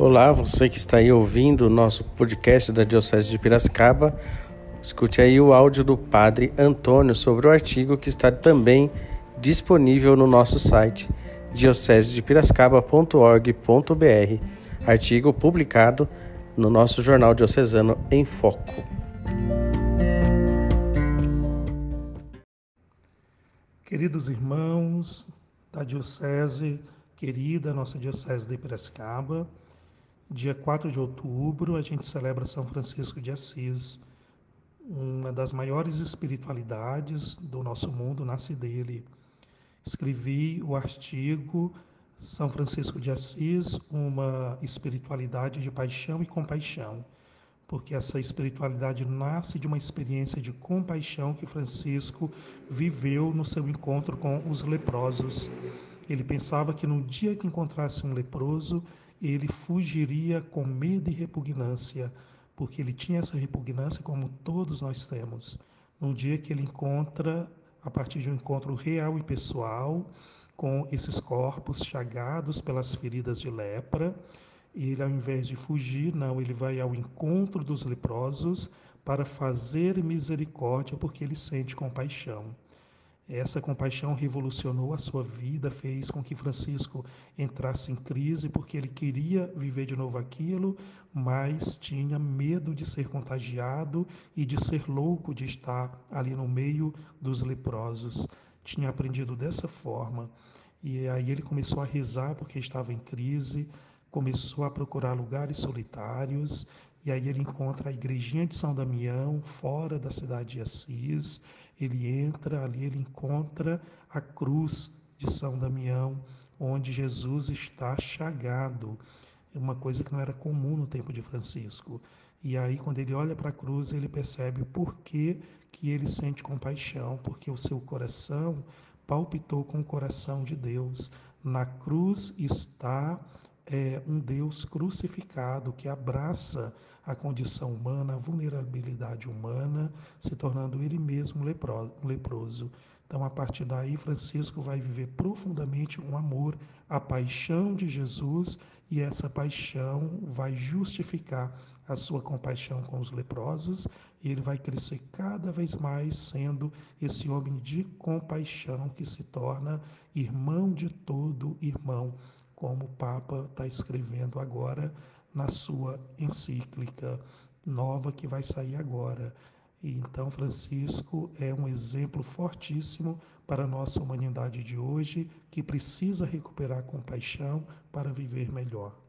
Olá, você que está aí ouvindo o nosso podcast da Diocese de Piracicaba, escute aí o áudio do Padre Antônio sobre o artigo que está também disponível no nosso site, diocesedepiracicaba.org.br, artigo publicado no nosso Jornal Diocesano em Foco. Queridos irmãos da Diocese, querida nossa Diocese de Piracicaba, dia 4 de outubro, a gente celebra São Francisco de Assis, uma das maiores espiritualidades do nosso mundo, nasce dele. Escrevi o artigo São Francisco de Assis, uma espiritualidade de paixão e compaixão, porque essa espiritualidade nasce de uma experiência de compaixão que Francisco viveu no seu encontro com os leprosos. Ele pensava que no dia que encontrasse um leproso, ele fugiria com medo e repugnância, porque ele tinha essa repugnância como todos nós temos. No dia que ele encontra, a partir de um encontro real e pessoal, com esses corpos chagados pelas feridas de lepra, ele ao invés de fugir, não, ele vai ao encontro dos leprosos para fazer misericórdia, porque ele sente compaixão. Essa compaixão revolucionou a sua vida, fez com que Francisco entrasse em crise, porque ele queria viver de novo aquilo, mas tinha medo de ser contagiado e de ser louco de estar ali no meio dos leprosos. Tinha aprendido dessa forma. E aí ele começou a rezar porque estava em crise, começou a procurar lugares solitários, e aí ele encontra a igrejinha de São Damião, fora da cidade de Assis. Ele entra ali, ele encontra a cruz de São Damião, onde Jesus está chagado. É uma coisa que não era comum no tempo de Francisco. E aí, quando ele olha para a cruz, ele percebe o porquê que ele sente compaixão, porque o seu coração palpitou com o coração de Deus. Na cruz está um Deus crucificado que abraça a condição humana, a vulnerabilidade humana, se tornando ele mesmo leproso. Então, a partir daí, Francisco vai viver profundamente um amor, a paixão de Jesus, e essa paixão vai justificar a sua compaixão com os leprosos, e ele vai crescer cada vez mais sendo esse homem de compaixão que se torna irmão de todo irmão, como o Papa está escrevendo agora na sua encíclica nova que vai sair agora. E então Francisco é um exemplo fortíssimo para a nossa humanidade de hoje, que precisa recuperar a compaixão para viver melhor.